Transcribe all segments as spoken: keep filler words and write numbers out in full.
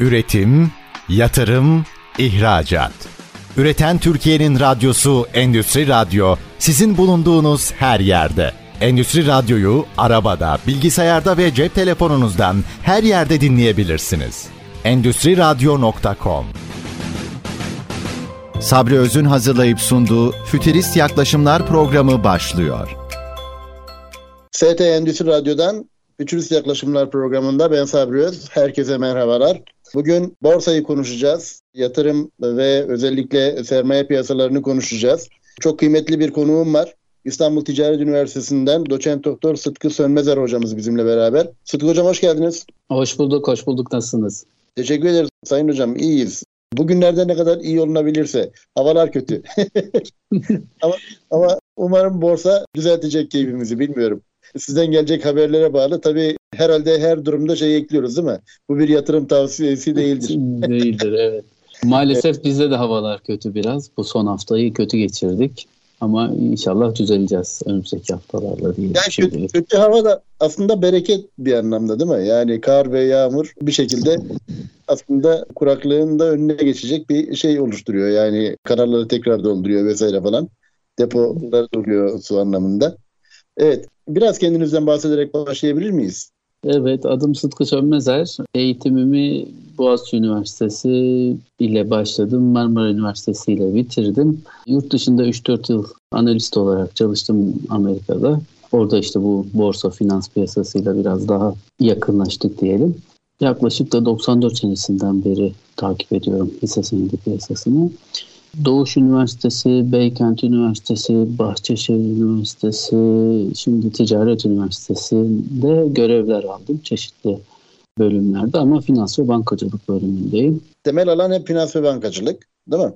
Üretim, yatırım, ihracat. Üreten Türkiye'nin radyosu Endüstri Radyo, sizin bulunduğunuz her yerde. Endüstri Radyo'yu arabada, bilgisayarda ve cep telefonunuzdan her yerde dinleyebilirsiniz. endüstri radyo nokta com. Sabri Öz'ün hazırlayıp sunduğu Fütürist Yaklaşımlar programı başlıyor. S T Endüstri Radyo'dan Fütürist Yaklaşımlar programında ben Sabri Öz. Herkese merhabalar. Bugün borsayı konuşacağız. Yatırım ve özellikle sermaye piyasalarını konuşacağız. Çok kıymetli bir konuğum var. İstanbul Ticaret Üniversitesi'nden doçent doktor Sıtkı Sönmezer hocamız bizimle beraber. Sıtkı hocam hoş geldiniz. Hoş bulduk, hoş bulduk. Nasılsınız? Teşekkür ederiz sayın hocam. İyiyiz. Bugünlerde ne kadar iyi olunabilirse. Havalar kötü. ama, ama umarım borsa düzeltecek keyfimizi, bilmiyorum. Sizden gelecek haberlere bağlı. Tabii herhalde her durumda şey ekliyoruz değil mi? Bu bir yatırım tavsiyesi değildir. Değildir, evet. Maalesef bizde de havalar kötü biraz. Bu son haftayı kötü geçirdik. Ama inşallah düzeleceğiz önümüzdeki haftalarla değil. Yani kötü, kötü hava da aslında bereket bir anlamda değil mi? Yani kar ve yağmur bir şekilde aslında kuraklığın da önüne geçecek bir şey oluşturuyor. Yani kanalları tekrar dolduruyor vesaire falan. Depolar doluyor su anlamında. Evet, biraz kendinizden bahsederek başlayabilir miyiz? Evet, adım Sıtkı Sönmezer. Eğitimimi Boğaziçi Üniversitesi ile başladım. Marmara Üniversitesi ile bitirdim. Yurt dışında üç dört yıl analist olarak çalıştım Amerika'da. Orada işte bu borsa finans piyasasıyla biraz daha yakınlaştık diyelim. Yaklaşık da doksan dört senesinden beri takip ediyorum hisse senedi piyasasını. Doğuş Üniversitesi, Beykent Üniversitesi, Bahçeşehir Üniversitesi, şimdi Ticaret Üniversitesi'nde görevler aldım çeşitli bölümlerde ama finans ve bankacılık bölümündeyim. Temel alan hep finans ve bankacılık, değil mi?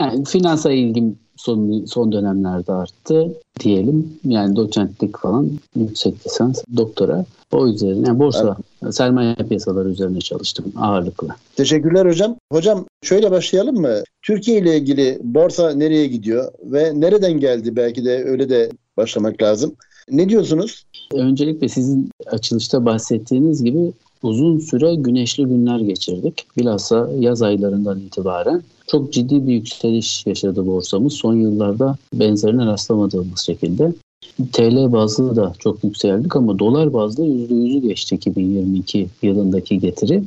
Yani finansa ilgim son, son dönemlerde arttı diyelim. Yani doçentlik falan, yüksek lisans, doktora. O üzerine yani borsa, evet. Sermaye piyasaları üzerine çalıştım ağırlıklı. Teşekkürler hocam. Hocam şöyle başlayalım mı? Türkiye ile ilgili borsa nereye gidiyor ve nereden geldi? Belki de öyle de başlamak lazım. Ne diyorsunuz? Öncelikle sizin açılışta bahsettiğiniz gibi uzun süre güneşli günler geçirdik. Bilhassa yaz aylarından itibaren çok ciddi bir yükseliş yaşadı borsamız. Son yıllarda benzerine rastlamadığımız şekilde. T L bazlı da çok yükseldik ama dolar bazlı yüzde yüzü geçti iki bin yirmi iki yılındaki getiri.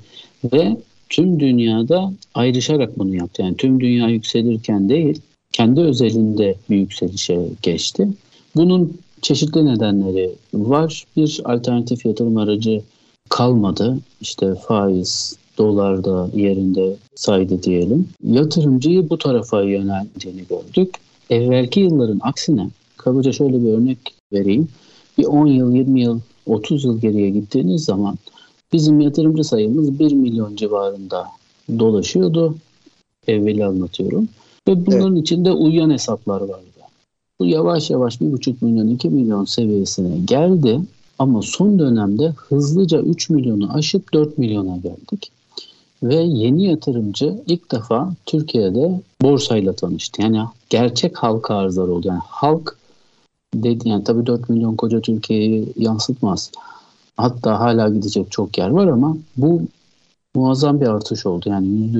Ve tüm dünyada ayrışarak bunu yaptı. Yani tüm dünya yükselirken değil, kendi özelinde bir yükselişe geçti. Bunun çeşitli nedenleri var. Bir, alternatif yatırım aracı kalmadı. İşte faiz, dolar da yerinde saydı diyelim. Yatırımcıyı bu tarafa yönelttiğini gördük. Evvelki yılların aksine, kabaca şöyle bir örnek vereyim. Bir on yıl, yirmi yıl, otuz yıl geriye gittiğiniz zaman bizim yatırımcı sayımız bir milyon civarında dolaşıyordu. Evveli anlatıyorum. Ve bunların evet. içinde uyuyan hesaplar vardı. Bu yavaş yavaş bir buçuk milyon, iki milyon seviyesine geldi. Ama son dönemde hızlıca üç milyonu aşıp dört milyona geldik. Ve yeni yatırımcı ilk defa Türkiye'de borsayla tanıştı. Yani gerçek halka arzlar oldu. Yani halk dedi, yani tabii dört milyon koca Türkiye'yi yansıtmaz. Hatta hala gidecek çok yer var ama bu muazzam bir artış oldu. Yani yüzde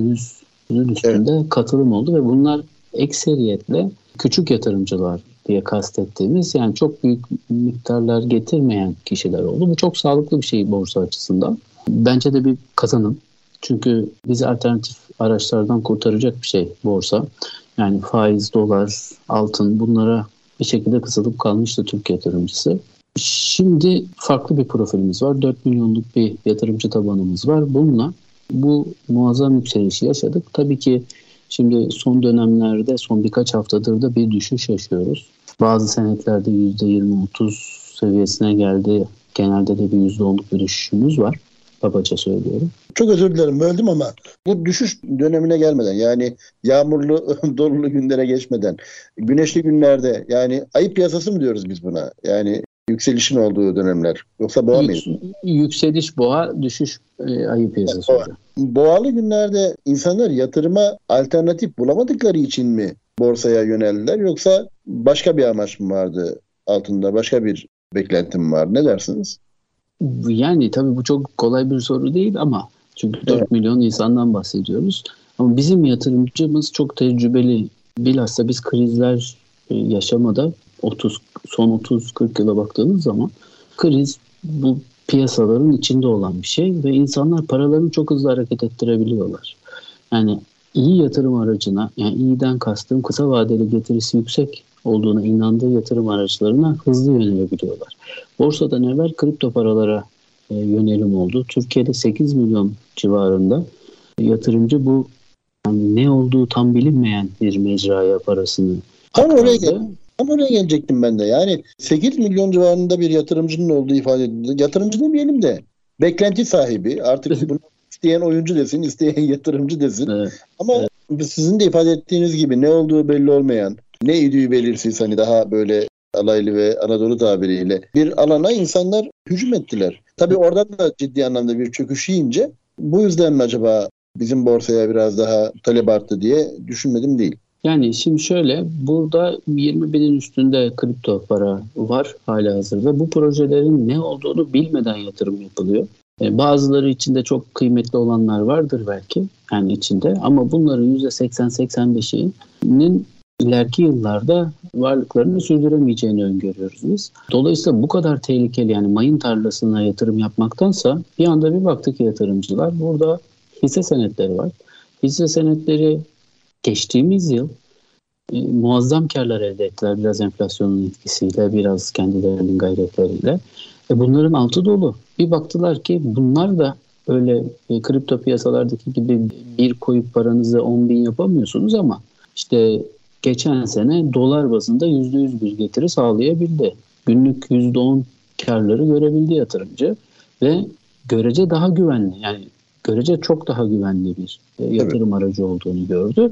yüzün üstünde evet. katılım oldu ve bunlar ekseriyetle küçük yatırımcılar diye kastettiğimiz, yani çok büyük miktarlar getirmeyen kişiler oldu. Bu çok sağlıklı bir şey borsa açısından. Bence de bir kazanım. Çünkü bizi alternatif araçlardan kurtaracak bir şey borsa. Yani faiz, dolar, altın, bunlara bir şekilde kısılıp kalmıştı Türk yatırımcısı. Şimdi farklı bir profilimiz var. dört milyonluk bir yatırımcı tabanımız var. Bununla bu muazzam yükselişi yaşadık. Tabii ki şimdi son dönemlerde, son birkaç haftadır da bir düşüş yaşıyoruz. Bazı senetlerde yüzde yirmi otuz seviyesine geldi. Genelde de bir yüzde onluk bir düşüşümüz var. Kabaca söylüyorum. Çok özür dilerim, böldüm ama bu düşüş dönemine gelmeden, yani yağmurlu, dolulu günlere geçmeden, güneşli günlerde, yani ayı piyasası mı diyoruz biz buna? Yani yükselişin olduğu dönemler. Yoksa boğa mıyız? Yükseliş boğa, düşüş e, ayı piyasası. Boğa. Boğalı günlerde insanlar yatırıma alternatif bulamadıkları için mi borsaya yöneldiler? Yoksa başka bir amaç mı vardı altında? Başka bir beklentim var. Ne dersiniz? Yani tabii bu çok kolay bir soru değil ama Çünkü dört evet. milyon insandan bahsediyoruz. Ama bizim yatırımcımız çok tecrübeli. Bilhassa biz krizler yaşamada otuz son otuz kırk yıla baktığınız zaman kriz bu piyasaların içinde olan bir şey ve insanlar paralarını çok hızlı hareket ettirebiliyorlar. Yani iyi yatırım aracına, yani iyiden kastım kısa vadeli getirisi yüksek olduğuna inandığı yatırım araçlarına hızlı yönelebiliyorlar. Borsadan evvel kripto paralara e, yönelim oldu. Türkiye'de sekiz milyon civarında yatırımcı bu yani ne olduğu tam bilinmeyen bir mecraya parasını tam oraya, gel- tam oraya gelecektim ben de. Yani sekiz milyon civarında bir yatırımcının olduğu ifade edildi. Yatırımcı demeyelim de beklenti sahibi. Artık bunu isteyen oyuncu desin, isteyen yatırımcı desin. Evet. Ama evet. sizin de ifade ettiğiniz gibi ne olduğu belli olmayan, ne idüğü belirsiz, hani daha böyle alaylı ve Anadolu tabiriyle bir alana insanlar hücum ettiler. Tabii oradan da ciddi anlamda bir çöküş yiyince bu yüzden mi acaba bizim borsaya biraz daha talep arttı diye düşünmedim değil. Yani şimdi şöyle, burada yirmi binin üstünde kripto para var halihazırda. Bu projelerin ne olduğunu bilmeden yatırım yapılıyor. Yani bazıları içinde çok kıymetli olanlar vardır belki yani içinde, ama bunların yüzde seksen seksen beşinin ileriki yıllarda varlıklarını sürdüremeyeceğini öngörüyoruz biz. Dolayısıyla bu kadar tehlikeli, yani mayın tarlasına yatırım yapmaktansa bir anda bir baktık yatırımcılar burada hisse senetleri var. Hisse senetleri geçtiğimiz yıl e, muazzam karlar elde ettiler. Biraz enflasyonun etkisiyle, biraz kendilerinin gayretleriyle. E, bunların altı dolu. Bir baktılar ki bunlar da öyle e, kripto piyasalardaki gibi bir koyup paranızı on bin yapamıyorsunuz ama işte geçen sene dolar bazında yüzde yüz bir getiri sağlayabildi. Günlük yüzde on karları görebildi yatırımcı ve görece daha güvenli, yani görece çok daha güvenli bir yatırım evet. aracı olduğunu gördü.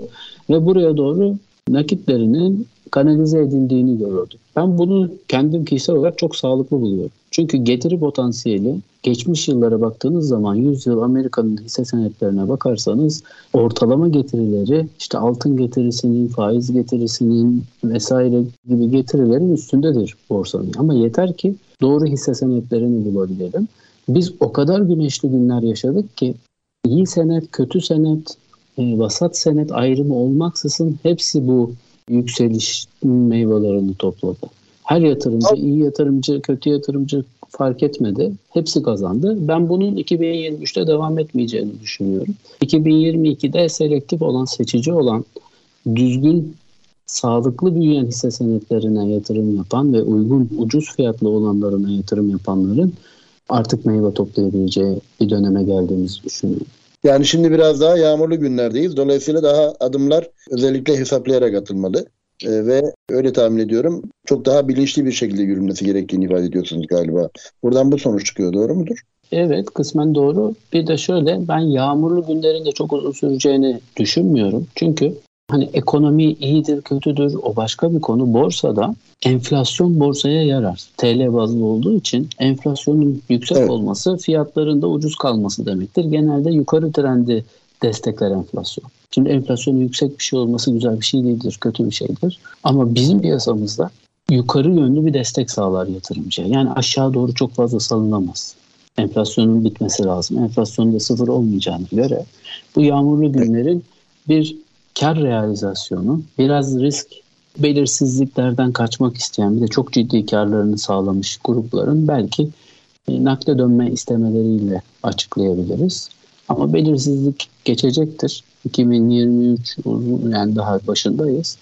Ve buraya doğru nakitlerinin kanalize edildiğini gördük. Ben bunu kendim kişisel olarak çok sağlıklı buluyorum. Çünkü getiri potansiyeli geçmiş yıllara baktığınız zaman yüz yıl Amerika'nın hisse senetlerine bakarsanız ortalama getirileri işte altın getirisinin, faiz getirisinin vesaire gibi getirilerin üstündedir borsanın. Ama yeter ki doğru hisse senetlerini bulabilelim. Biz o kadar güneşli günler yaşadık ki iyi senet, kötü senet, vasat senet ayrımı olmaksızın hepsi bu yükseliş meyvelerini topladı. Her yatırımcı, iyi yatırımcı, kötü yatırımcı fark etmedi. Hepsi kazandı. Ben bunun iki bin yirmi üçte devam etmeyeceğini düşünüyorum. iki bin yirmi ikide selektif olan, seçici olan, düzgün, sağlıklı büyüyen hisse senetlerine yatırım yapan ve uygun, ucuz fiyatlı olanlarına yatırım yapanların artık meyve toplayabileceği bir döneme geldiğimizi düşünüyorum. Yani şimdi biraz daha yağmurlu günlerdeyiz. Dolayısıyla daha adımlar özellikle hesaplayarak atılmalı. Ee, ve öyle tahmin ediyorum çok daha bilinçli bir şekilde yürünmesi gerektiğini ifade ediyorsunuz galiba. Buradan bu sonuç çıkıyor, doğru mudur? Evet, kısmen doğru. Bir de şöyle, ben yağmurlu günlerin de çok uzun süreceğini düşünmüyorum. Çünkü hani ekonomi iyidir, kötüdür o başka bir konu. Borsada enflasyon borsaya yarar. T L bazlı olduğu için enflasyonun yüksek evet. olması fiyatların da ucuz kalması demektir. Genelde yukarı trendi destekler enflasyon. Şimdi enflasyonun yüksek bir şey olması güzel bir şey değildir, kötü bir şeydir. Ama bizim piyasamızda yukarı yönlü bir destek sağlar yatırımcıya. Yani aşağı doğru çok fazla salınamaz. Enflasyonun bitmesi lazım. Enflasyonun da sıfır olmayacağına göre bu yağmurlu günlerin bir kar realizasyonu, biraz risk, belirsizliklerden kaçmak isteyen, bir de çok ciddi karlarını sağlamış grupların belki nakde dönme istemeleriyle açıklayabiliriz. Ama belirsizlik geçecektir. iki bin yirmi üç yani daha başındayız.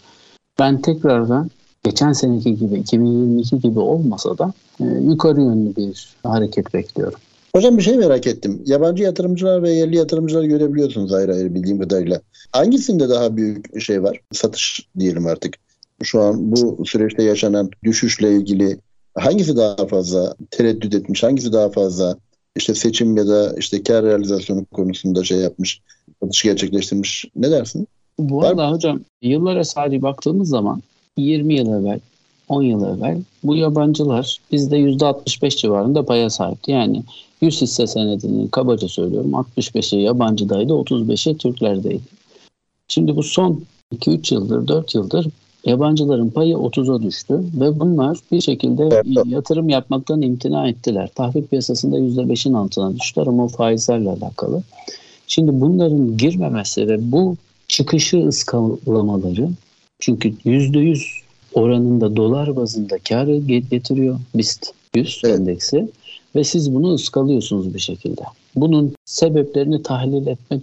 Ben tekrardan geçen seneki gibi, iki bin yirmi iki gibi olmasa da e, yukarı yönlü bir hareket bekliyorum. Hocam bir şey merak ettim. Yabancı yatırımcılar ve yerli yatırımcılar görebiliyorsunuz ayrı ayrı bildiğim kadarıyla. Hangisinde daha büyük şey var? Satış diyelim artık. Şu an bu süreçte yaşanan düşüşle ilgili hangisi daha fazla tereddüt etmiş? Hangisi daha fazla işte seçim ya da işte kar realizasyonu konusunda şey yapmış, satış gerçekleştirmiş? Ne dersin? Bu arada hocam yıllara sadece baktığımız zaman yirmi yıl evvel, on yıl evvel bu yabancılar bizde yüzde altmış beş civarında paya sahipti. Yani yüz hisse senedinin kabaca söylüyorum altmış beşi yabancıdaydı, otuz beşi Türklerdeydi. Şimdi bu son iki üç yıldır, dört yıldır Yabancıların payı otuza düştü ve bunlar bir şekilde evet. yatırım yapmaktan imtina ettiler. Tahvil piyasasında yüzde beşin altına düştüler ama o faizlerle alakalı. Şimdi bunların girmemesi ve bu çıkışı ıskalamaları, çünkü yüzde yüz oranında dolar bazında karı getiriyor BIST yüz evet. endeksi ve siz bunu ıskalıyorsunuz bir şekilde. Bunun sebeplerini tahlil etmek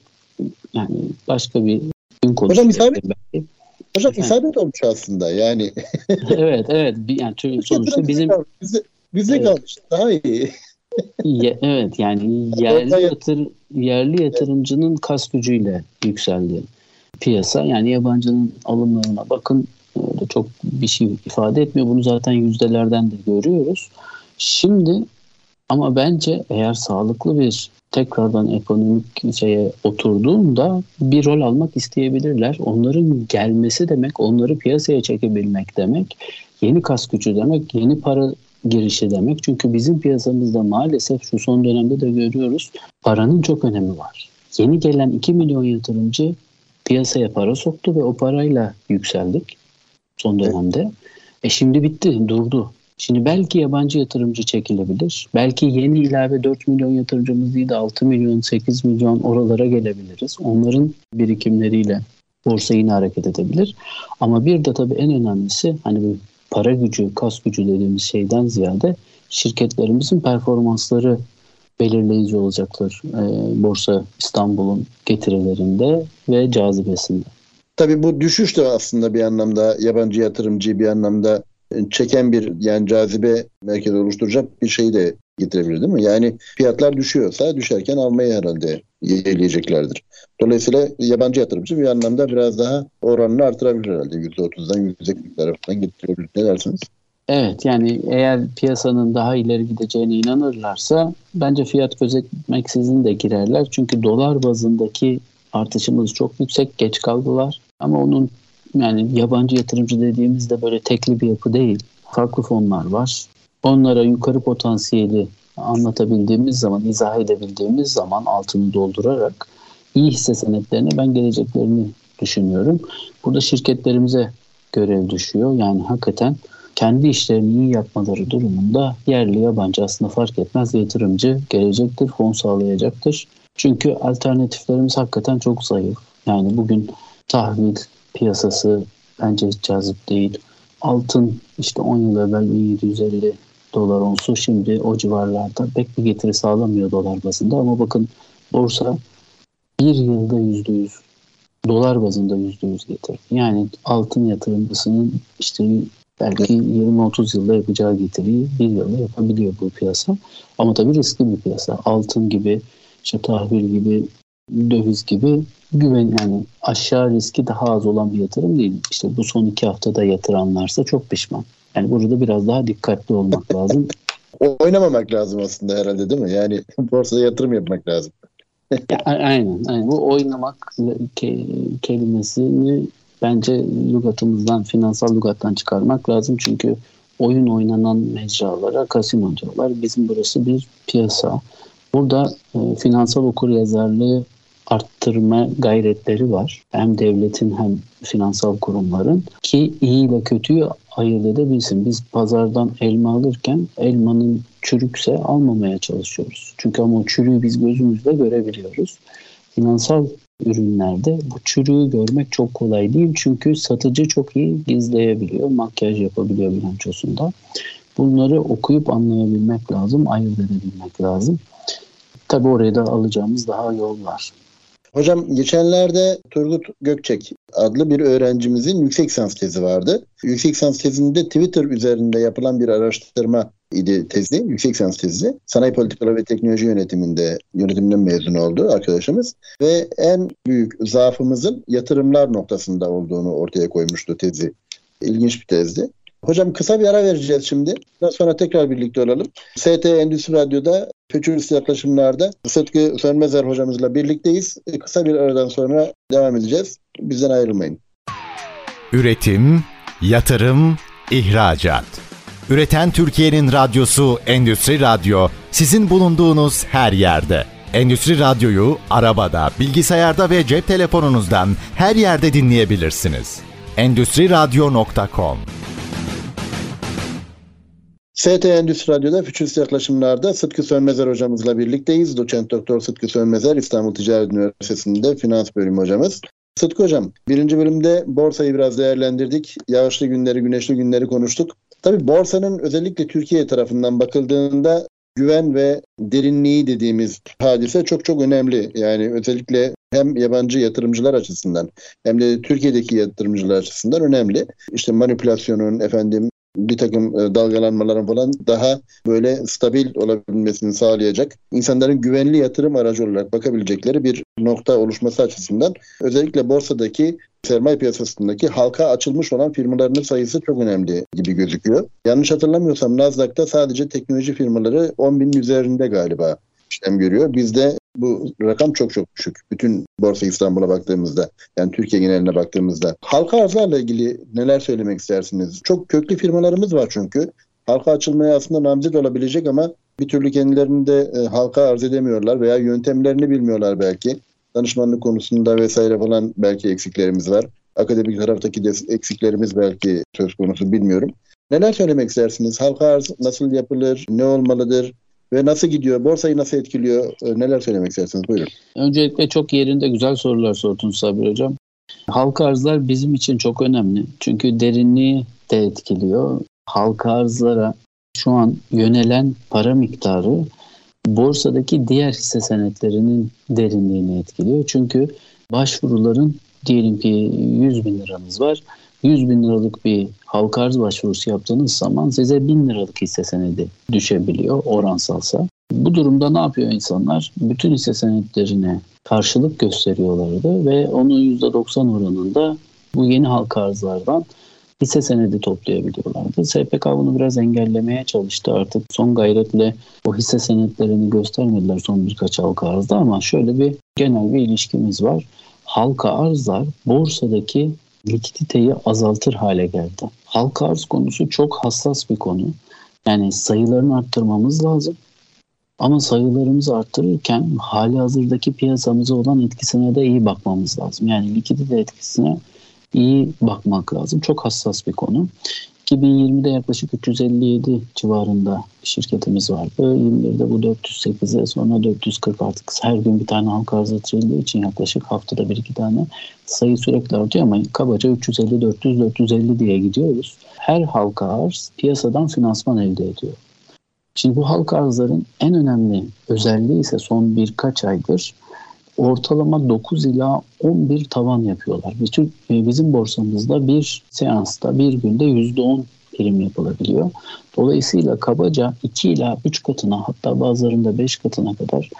yani başka bir gün konuşuyoruz. Hocam isabet olmuş aslında yani. evet evet yani tüm sonuçta bizim bize, bize evet. kalmış daha iyi. Ye, evet yani yerli yatır yerli yatırımcının kas gücüyle yükseldi piyasa. Yani yabancının alımlarına bakın öyle çok bir şey ifade etmiyor. Bunu zaten yüzdelerden de görüyoruz. Şimdi ama bence eğer sağlıklı bir tekrardan ekonomik şeye oturduğunda bir rol almak isteyebilirler. Onların gelmesi demek, onları piyasaya çekebilmek demek, yeni kas gücü demek, yeni para girişi demek. Çünkü bizim piyasamızda maalesef şu son dönemde de görüyoruz, paranın çok önemi var. Yeni gelen iki milyon yatırımcı piyasaya para soktu ve o parayla yükseldik son dönemde. E şimdi bitti, durdu. Şimdi belki yabancı yatırımcı çekilebilir. Belki yeni ilave dört milyon yatırımcımız değil de altı milyon, sekiz milyon oralara gelebiliriz. Onların birikimleriyle borsa yine hareket edebilir. Ama bir de tabii en önemlisi hani bu para gücü, kas gücü dediğimiz şeyden ziyade şirketlerimizin performansları belirleyici olacaktır. Ee, Borsa İstanbul'un getirilerinde ve cazibesinde. Tabii bu düşüş de aslında bir anlamda yabancı yatırımcıyı bir anlamda çeken bir yani cazibe merkezi oluşturacak bir şey de getirebilir değil mi? Yani fiyatlar düşüyorsa düşerken almayı herhalde yeğleyeceklerdir. Dolayısıyla yabancı yatırımcı bir anlamda biraz daha oranını artırabilir herhalde. yüzde otuzdan yüzde kırk tarafından getirebilir. Ne dersiniz? Evet yani eğer piyasanın daha ileri gideceğine inanırlarsa bence fiyat gözetmeksizin de girerler. Çünkü dolar bazındaki artışımız çok yüksek. Geç kaldılar. Ama onun yani yabancı yatırımcı dediğimizde böyle tekli bir yapı değil. Farklı fonlar var. Onlara yukarı potansiyeli anlatabildiğimiz zaman, izah edebildiğimiz zaman altını doldurarak iyi hisse senetlerine ben geleceklerini düşünüyorum. Burada şirketlerimize görev düşüyor. Yani hakikaten kendi işlerini iyi yapmaları durumunda yerli yabancı aslında fark etmez yatırımcı gelecektir, fon sağlayacaktır. Çünkü alternatiflerimiz hakikaten çok zayıf. Yani bugün tahvil piyasası bence hiç cazip değil. Altın işte on yıl evvel bin yedi yüz elli dolar onsu, şimdi o civarlarda pek bir getiri sağlamıyor dolar bazında. Ama bakın borsa bir yılda yüzde yüz, dolar bazında yüzde yüz getirdi. Yani altın yatırımcısının işte belki yirmi otuz yılda yapacağı getiriyi bir yılda yapabiliyor bu piyasa. Ama tabii riskli bir piyasa. Altın gibi, işte tahvil gibi, döviz gibi güven yani aşağı riski daha az olan bir yatırım değil. İşte bu son iki haftada yatıranlarsa çok pişman. Yani burada biraz daha dikkatli olmak lazım. Oynamamak lazım aslında herhalde değil mi? Yani borsada yatırım yapmak lazım. ya, aynen, aynen. Bu oynamak ke- kelimesini bence lügatımızdan, finansal lügattan çıkarmak lazım. Çünkü oyun oynanan mecralara kasino diyorlar. Bizim burası bir piyasa. Burada e, finansal okuryazarlığı arttırma gayretleri var. Hem devletin hem finansal kurumların ki iyi ile kötüyü ayırt edebilsin. Biz pazardan elma alırken elmanın çürükse almamaya çalışıyoruz. Çünkü ama o çürüğü biz gözümüzle görebiliyoruz. Finansal ürünlerde bu çürüğü görmek çok kolay değil. Çünkü satıcı çok iyi gizleyebiliyor, makyaj yapabiliyor bilançosunda. Bunları okuyup anlayabilmek lazım, ayırt edebilmek lazım. Tabii oraya da alacağımız daha yol var. Hocam geçenlerde Turgut Gökçek adlı bir öğrencimizin yüksek lisans tezi vardı. Yüksek lisans tezinde Twitter üzerinde yapılan bir araştırma idi tezi, yüksek lisans tezi. Sanayi Politikaları ve Teknoloji Yönetiminde yönetiminden mezun oldu arkadaşımız ve en büyük zaafımızın yatırımlar noktasında olduğunu ortaya koymuştu tezi. İlginç bir tezdi. Hocam kısa bir ara vereceğiz şimdi. Daha sonra tekrar birlikte olalım. S T Endüstri Radyo'da Fütürist Yaklaşımlar'da Sıtkı Sönmezer hocamızla birlikteyiz. Kısa bir aradan sonra devam edeceğiz. Bizden ayrılmayın. Üretim, yatırım, ihracat. Üreten Türkiye'nin radyosu Endüstri Radyo sizin bulunduğunuz her yerde. Endüstri Radyo'yu arabada, bilgisayarda ve cep telefonunuzdan her yerde dinleyebilirsiniz. endüstri radyo nokta com. S T Endüstri Radyo'da Fütürist Yaklaşımlar'da Sıtkı Sönmezer hocamızla birlikteyiz. Doçent Doktor Sıtkı Sönmezer, İstanbul Ticaret Üniversitesi'nde finans bölümü hocamız. Sıtkı hocam, birinci bölümde borsayı biraz değerlendirdik. Yağışlı günleri, güneşli günleri konuştuk. Tabii borsanın özellikle Türkiye tarafından bakıldığında güven ve derinliği dediğimiz hadise çok çok önemli. Yani özellikle hem yabancı yatırımcılar açısından hem de Türkiye'deki yatırımcılar açısından önemli. İşte manipülasyonun efendim bir takım dalgalanmaların falan daha böyle stabil olabilmesini sağlayacak, insanların güvenli yatırım aracı olarak bakabilecekleri bir nokta oluşması açısından özellikle borsadaki sermaye piyasasındaki halka açılmış olan firmaların sayısı çok önemli gibi gözüküyor. Yanlış hatırlamıyorsam Nasdaq'ta sadece teknoloji firmaları on binin üzerinde galiba işlem görüyor. Bizde bu rakam çok çok düşük. Bütün Borsa İstanbul'a baktığımızda, yani Türkiye geneline baktığımızda. Halka arzlarla ilgili neler söylemek istersiniz? Çok köklü firmalarımız var çünkü. Halka açılmaya aslında namzet olabilecek ama bir türlü kendilerini de e, halka arz edemiyorlar veya yöntemlerini bilmiyorlar belki. Danışmanlık konusunda vesaire falan belki eksiklerimiz var. Akademik taraftaki de eksiklerimiz belki söz konusu, bilmiyorum. Neler söylemek istersiniz? Halka arz nasıl yapılır? Ne olmalıdır? Ve nasıl gidiyor? Borsayı nasıl etkiliyor? Neler söylemek istersiniz? Buyurun. Öncelikle çok yerinde güzel sorular sordun Sabri Hocam. Halka arzlar bizim için çok önemli. Çünkü derinliği de etkiliyor. Halka arzlara şu an yönelen para miktarı borsadaki diğer hisse senetlerinin derinliğini etkiliyor. Çünkü başvuruların, diyelim ki yüz bin liranız var. yüz bin liralık bir halka arz başvurusu yaptığınız zaman size bin liralık hisse senedi düşebiliyor oransalsa. Bu durumda ne yapıyor insanlar? Bütün hisse senetlerine karşılık gösteriyorlardı ve onun yüzde doksan oranında bu yeni halka arzlardan hisse senedi toplayabiliyorlardı. S P K bunu biraz engellemeye çalıştı artık. Son gayretle o hisse senetlerini göstermediler son birkaç halka arzda ama şöyle bir genel bir ilişkimiz var. Halka arzlar borsadaki likiditeyi azaltır hale geldi. Halka arz konusu çok hassas bir konu. Yani sayılarını arttırmamız lazım. Ama sayılarımızı arttırırken hali hazırdaki piyasamıza olan etkisine de iyi bakmamız lazım. Yani likidite etkisine iyi bakmak lazım. Çok hassas bir konu. iki bin yirmide yaklaşık üç yüz elli yedi civarında şirketimiz vardı. yirmi birde bu dört yüz sekize, sonra dört yüz kırk, artık her gün bir tane halka arz atıldığı için yaklaşık haftada bir iki tane sayı sürekli artıyor ama kabaca üç yüz elli, dört yüz, dört yüz elli diye gidiyoruz. Her halka arz piyasadan finansman elde ediyor. Şimdi bu halka arzların en önemli özelliği ise son birkaç aydır ortalama dokuz ila on bir tavan yapıyorlar. Bütün bizim borsamızda bir seansta, bir günde yüzde on prim yapılabiliyor. Dolayısıyla kabaca iki ila üç katına, hatta bazılarında beş katına kadar,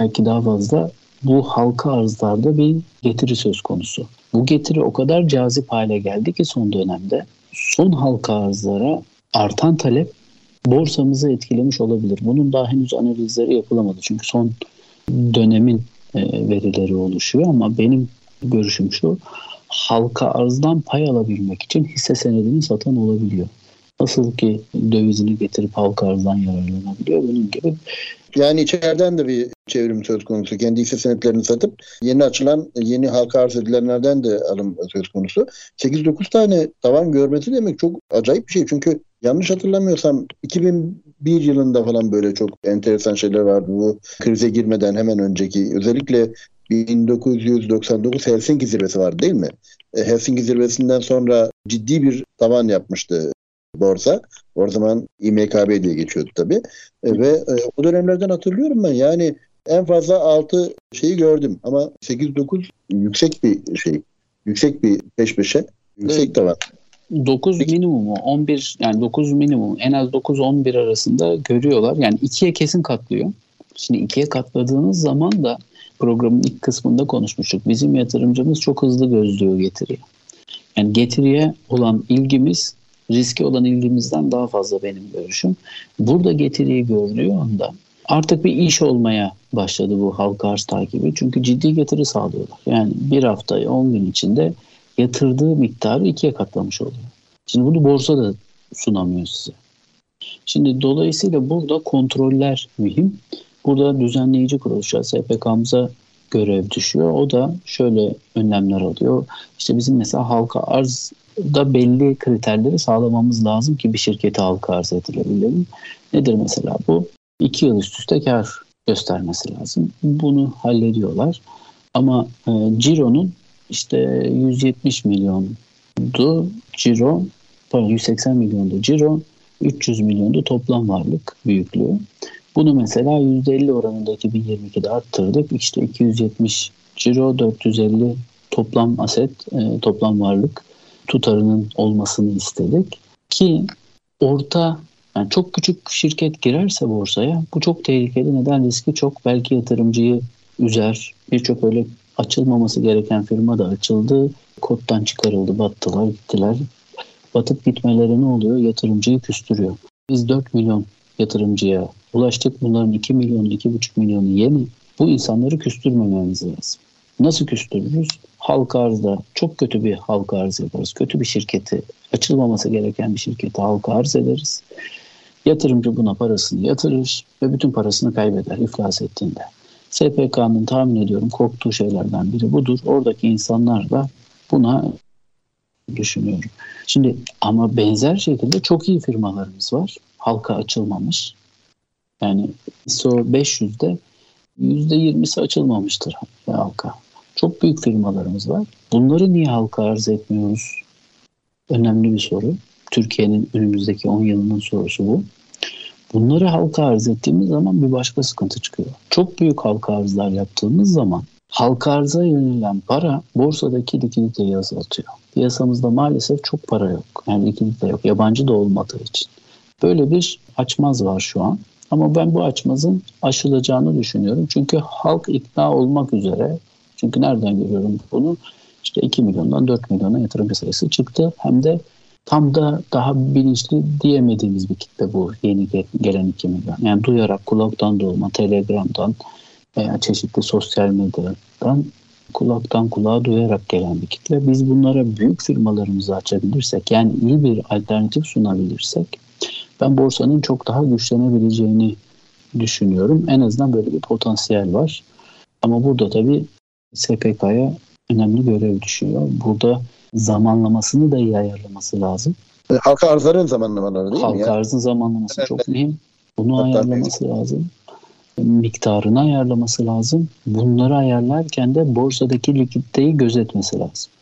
belki daha fazla bu halka arzlarda bir getiri söz konusu. Bu getiri o kadar cazip hale geldi ki son dönemde son halka arzlara artan talep borsamızı etkilemiş olabilir. Bunun daha henüz analizleri yapılamadı. Çünkü son dönemin verileri oluşuyor ama benim görüşüm şu: halka arzdan pay alabilmek için hisse senedini satan olabiliyor. Nasıl ki dövizini getirip halka arzdan yararlanabiliyor, bunun gibi. Yani içeriden de bir çevrim söz konusu. Kendi hisse senetlerini satıp yeni açılan, yeni halka arz edilenlerden de alım söz konusu. sekiz dokuz tane tavan görmesi demek çok acayip bir şey. Çünkü yanlış hatırlamıyorsam iki bin bir yılında falan böyle çok enteresan şeyler vardı, bu krize girmeden hemen önceki. Özellikle bin dokuz yüz doksan dokuz Helsinki Zirvesi vardı değil mi? Helsinki Zirvesi'nden sonra ciddi bir tavan yapmıştı borsa. O zaman I M K B diye geçiyordu tabii. Ve o dönemlerden hatırlıyorum ben, yani en fazla altı şeyi gördüm ama sekiz dokuz yüksek bir şey. Yüksek bir peş peşe. Yüksek evet. Tavan. dokuz minimumu, on bir, yani dokuz minimum, en az dokuz on bir arasında görüyorlar. Yani ikiye kesin katlıyor. Şimdi ikiye katladığınız zaman da programın ilk kısmında konuşmuştuk. Bizim yatırımcımız çok hızlı gözlüyor getiriyi. Yani getiriye olan ilgimiz, riske olan ilgimizden daha fazla benim görüşüm. Burada getiriyi gördüğü anda artık bir iş olmaya başladı bu halka arz takibi. Çünkü ciddi getiri sağlıyorlar. Yani bir haftayı on gün içinde yatırdığı miktarı ikiye katlamış oluyor. Şimdi bunu borsa da sunamıyor size. Şimdi dolayısıyla burada kontroller mühim. Burada düzenleyici kuruluşa, S P K'mıza görev düşüyor. O da şöyle önlemler alıyor. İşte bizim mesela halka arzda belli kriterleri sağlamamız lazım ki bir şirkete halka arz edilebilelim. Nedir mesela bu? İki yıl üst üste kar göstermesi lazım. Bunu hallediyorlar. Ama e, Ciro'nun işte yüz yetmiş milyondu Ciro, pardon yüz seksen milyondu Ciro, üç yüz milyondu toplam varlık büyüklüğü. Bunu mesela yüzde elli oranındaki iki bin yirmi ikide arttırdık. İşte iki yüz yetmiş Ciro, dört yüz elli toplam aset, e, toplam varlık tutarının olmasını istedik. Ki orta, yani çok küçük şirket girerse borsaya bu çok tehlikeli. Neden? Riski çok, belki yatırımcıyı üzer. Birçok öyle açılmaması gereken firma da açıldı. Koddan çıkarıldı, battılar, gittiler. Batıp gitmeleri ne oluyor? Yatırımcıyı küstürüyor. Biz dört milyon yatırımcıya ulaştık. Bunların iki milyon, iki buçuk milyonu yeni. Bu insanları küstürmememiz lazım. Nasıl küstürürüz? Halka arzda çok kötü bir halka arz yaparız. Kötü bir şirketi, açılmaması gereken bir şirketi halka arz ederiz. Yatırımcı buna parasını yatırır ve bütün parasını kaybeder iflas ettiğinde. S P K'nın tahmin ediyorum korktuğu şeylerden biri budur. Oradaki insanlar da buna düşünüyorum. Şimdi ama benzer şekilde çok iyi firmalarımız var. Halka açılmamış. Yani I S O beş yüzde yüzde yirmisi açılmamıştır halka. Çok büyük firmalarımız var. Bunları niye halka arz etmiyoruz? Önemli bir soru. Türkiye'nin önümüzdeki on yılının sorusu bu. Bunları halka arz ettiğimiz zaman bir başka sıkıntı çıkıyor. Çok büyük halka arzlar yaptığımız zaman halka arza yönelen para borsadaki likiditeyi azaltıyor. Piyasamızda maalesef çok para yok. Yani likidite yok. Yabancı da olmadığı için. Böyle bir açmaz var şu an. Ama ben bu açmazın aşılacağını düşünüyorum. Çünkü halk ikna olmak üzere. Çünkü nereden görüyorum bunu? İşte iki milyondan dört milyona yatırımcı sayısı çıktı. Hem de tam da daha bilinçli diyemediğimiz bir kitle bu yeni gelen iki milyon. Yani duyarak, kulaktan dolma, Telegram'dan veya çeşitli sosyal medyadan kulaktan kulağa duyarak gelen bir kitle. Biz bunlara büyük firmalarımızı açabilirsek, yani iyi bir alternatif sunabilirsek, ben borsanın çok daha güçlenebileceğini düşünüyorum. En azından böyle bir potansiyel var. Ama burada tabii S P K'ya önemli görev düşüyor. Burada zamanlamasını da iyi ayarlaması lazım. Halka arzların zamanlamaları değil halka mi? Halka arzın zamanlaması evet, çok mühim. Bunu evet, ayarlaması evet. lazım. Miktarını ayarlaması lazım. Bunları ayarlarken de borsadaki likiditeyi gözetmesi lazım.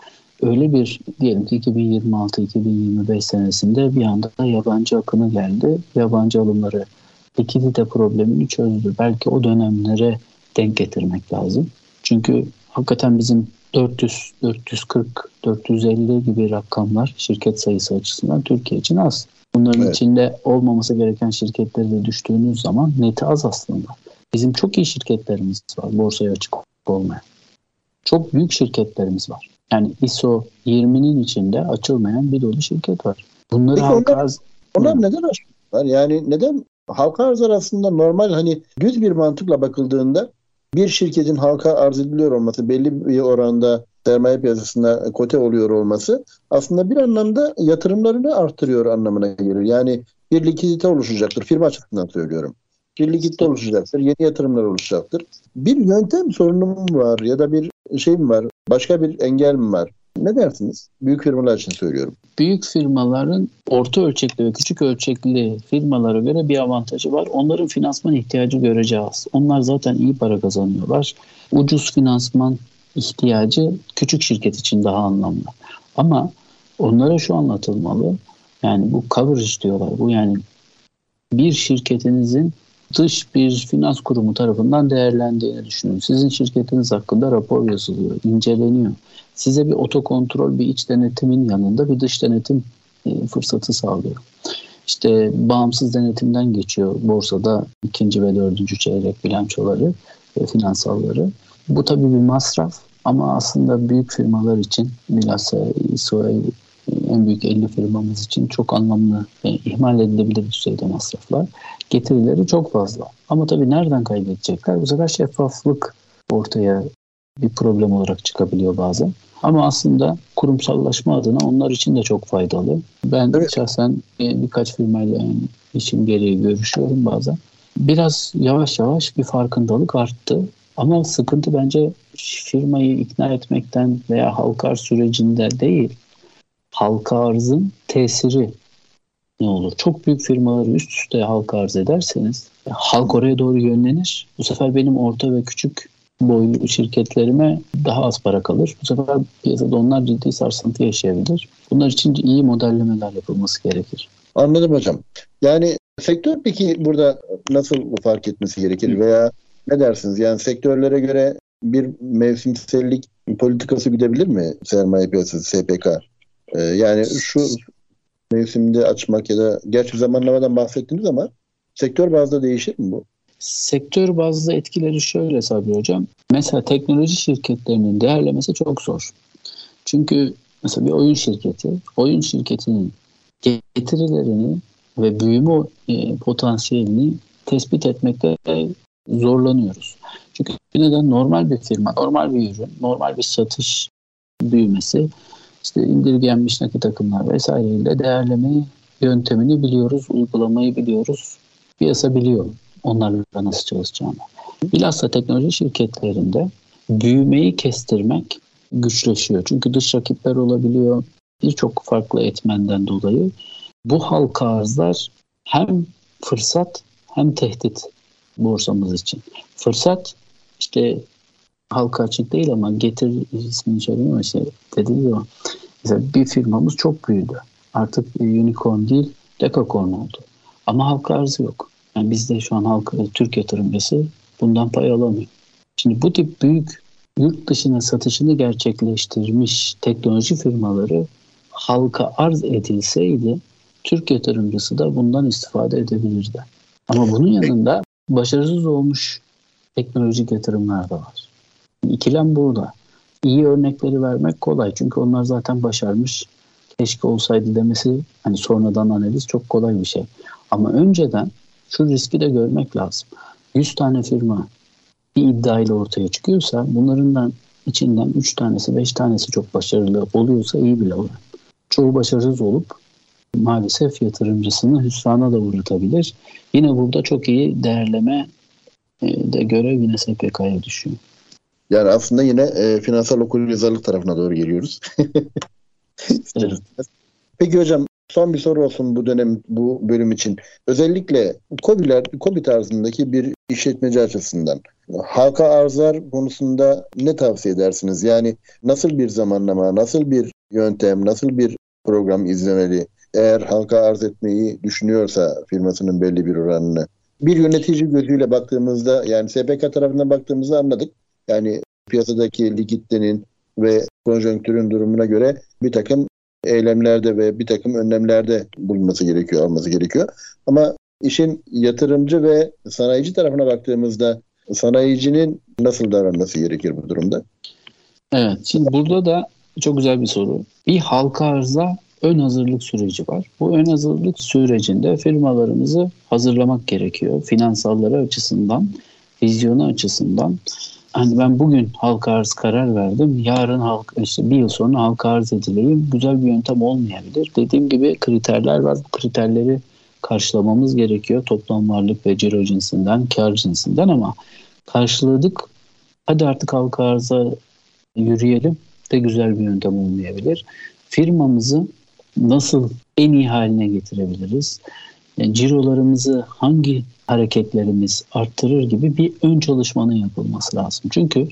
Öyle bir diyelim ki iki bin yirmi altı iki bin yirmi beş senesinde bir anda yabancı akını geldi. Yabancı alımları likidite problemini çözdü. Belki o dönemlere denk getirmek lazım. Çünkü hakikaten bizim dört yüz, dört yüz kırk, dört yüz elli gibi rakamlar şirket sayısı açısından Türkiye için az. Bunların evet. içinde olmaması gereken şirketleri de düştüğünüz zaman neti az aslında. Bizim çok iyi şirketlerimiz var borsaya açık olmayan. Çok büyük şirketlerimiz var. Yani I S O yirminin içinde açılmayan bir dolu şirket var. Bunları Peki halka onlar, arz... Onlar neden açılmıyorlar? Yani neden halka arz arasında normal hani düz bir mantıkla bakıldığında bir şirketin halka arz ediliyor olması, belli bir oranda sermaye piyasasında kote oluyor olması aslında bir anlamda yatırımlarını artırıyor anlamına gelir. Yani bir likidite oluşacaktır. Firma açısından söylüyorum. Bir likidite oluşacaktır. Yeni yatırımlar oluşacaktır. Bir yöntem sorunu mu var ya da bir şey mi var? Başka bir engel mi var? Ne dersiniz? Büyük firmalar için söylüyorum. Büyük firmaların orta ölçekli ve küçük ölçekli firmalara göre bir avantajı var. Onların finansman ihtiyacı göreceğiz. Onlar zaten iyi para kazanıyorlar. Ucuz finansman ihtiyacı küçük şirket için daha anlamlı. Ama onlara şu anlatılmalı. Yani bu coverage diyorlar. Bu yani bir şirketinizin dış bir finans kurumu tarafından değerlendiğini düşünün. Sizin şirketiniz hakkında rapor yazılıyor, inceleniyor. Size bir otokontrol, bir iç denetimin yanında bir dış denetim fırsatı sağlıyor. İşte bağımsız denetimden geçiyor borsada ikinci ve dördüncü çeyrek bilançoları, finansalları. Bu tabii bir masraf ama aslında büyük firmalar için, bilhassa I S O'ya en büyük elli firmamız için çok anlamlı, yani ihmal edilebilir bir düzeyde masraflar. Getirileri çok fazla. Ama tabii nereden kaybedecekler? Bu sefer şeffaflık ortaya bir problem olarak çıkabiliyor bazen. Ama aslında kurumsallaşma adına onlar için de çok faydalı. Ben evet. şahsen birkaç firmayla yani işim gereği görüşüyorum bazen. Biraz yavaş yavaş bir farkındalık arttı. Ama sıkıntı bence firmayı ikna etmekten veya halka arz sürecinde değil, halka arzın tesiri ne olur? Çok büyük firmaları üst üste halka arz ederseniz halk oraya doğru yönlenir. Bu sefer benim orta ve küçük boylu şirketlerime daha az para kalır. Bu sefer piyasada onlar ciddi sarsıntı yaşayabilir. Bunlar için iyi modellemeler yapılması gerekir. Anladım hocam. Yani sektör peki burada nasıl fark etmesi gerekir veya ne dersiniz? Yani sektörlere göre bir mevsimsellik politikası gidebilir mi sermaye piyasası S P K? Ee, yani şu mevsimde açmak ya da gerçi zamanlamadan bahsettiniz ama sektör bazda değişir mi bu? Sektör bazlı etkileri şöyle Sabri Hocam. Mesela teknoloji şirketlerinin değerlemesi çok zor. Çünkü mesela bir oyun şirketi, oyun şirketinin getirilerini ve büyüme potansiyelini tespit etmekte zorlanıyoruz. Çünkü neden? Normal bir firma, normal bir ürün, normal bir satış büyümesi, işte indirgenmiş nakit akımlar vesaireyle değerleme yöntemini biliyoruz, uygulamayı biliyoruz, piyasa biliyor onlarla nasıl çalışacağını. Bilhassa teknoloji şirketlerinde büyümeyi kestirmek güçleşiyor. Çünkü dış rakipler olabiliyor, birçok farklı etmenden dolayı. Bu halka arzlar hem fırsat hem tehdit borsamız için. Fırsat işte halka açık değil ama getir ismini söyleyeyim ama şey dediğim zaman mesela bir firmamız çok büyüdü. Artık unicorn değil dekakorn oldu. Ama halka arzı yok. Yani bizde şu an halka, Türk yatırımcısı bundan pay alamıyor. Şimdi bu tip büyük yurt dışına satışını gerçekleştirmiş teknoloji firmaları halka arz edilseydi Türk yatırımcısı da bundan istifade edebilirdi. Ama bunun yanında başarısız olmuş teknolojik yatırımlar da var. İkilem burada. İyi örnekleri vermek kolay. Çünkü onlar zaten başarmış. Keşke olsaydı demesi hani sonradan analiz çok kolay bir şey. Ama önceden şu riski de görmek lazım. yüz tane firma bir iddiayla ortaya çıkıyorsa bunlarından içinden üç tanesi beş tanesi çok başarılı oluyorsa iyi bile olur. Çoğu başarısız olup maalesef yatırımcısını hüsrana da uğratabilir. Yine burada çok iyi değerleme de görev yine S P K'ya düşüyor. Yani aslında yine e, finansal okuryazarlık tarafına doğru geliyoruz. Evet. Peki hocam son bir soru olsun bu dönem bu bölüm için. Özellikle KOBİ'ler, KOBİ tarzındaki bir işletmeci açısından halka arzlar konusunda ne tavsiye edersiniz? Yani nasıl bir zamanlama, nasıl bir yöntem, nasıl bir program izlemeli? Eğer halka arz etmeyi düşünüyorsa firmasının belli bir oranını. Bir yönetici gözüyle baktığımızda yani S P K tarafından baktığımızda anladık. Yani piyasadaki likiditenin ve konjonktürün durumuna göre bir takım eylemlerde ve bir takım önlemlerde bulunması gerekiyor, alması gerekiyor. Ama işin yatırımcı ve sanayici tarafına baktığımızda sanayicinin nasıl davranması gerekir bu durumda? Evet, şimdi burada da çok güzel bir soru. Bir halka arza ön hazırlık süreci var. Bu ön hazırlık sürecinde firmalarımızı hazırlamak gerekiyor. Finansalları açısından, vizyonu açısından. Hani ben bugün halka arz karar verdim. Yarın halka, işte bir yıl sonra halka arz edileyim. Güzel bir yöntem olmayabilir. Dediğim gibi kriterler var. Bu kriterleri karşılamamız gerekiyor. Toplam varlık ve ciro cinsinden, kar cinsinden ama karşıladık. Hadi artık halka arza yürüyelim de güzel bir yöntem olmayabilir. Firmamızı nasıl en iyi haline getirebiliriz? Yani cirolarımızı hangi hareketlerimiz arttırır gibi bir ön çalışmanın yapılması lazım. Çünkü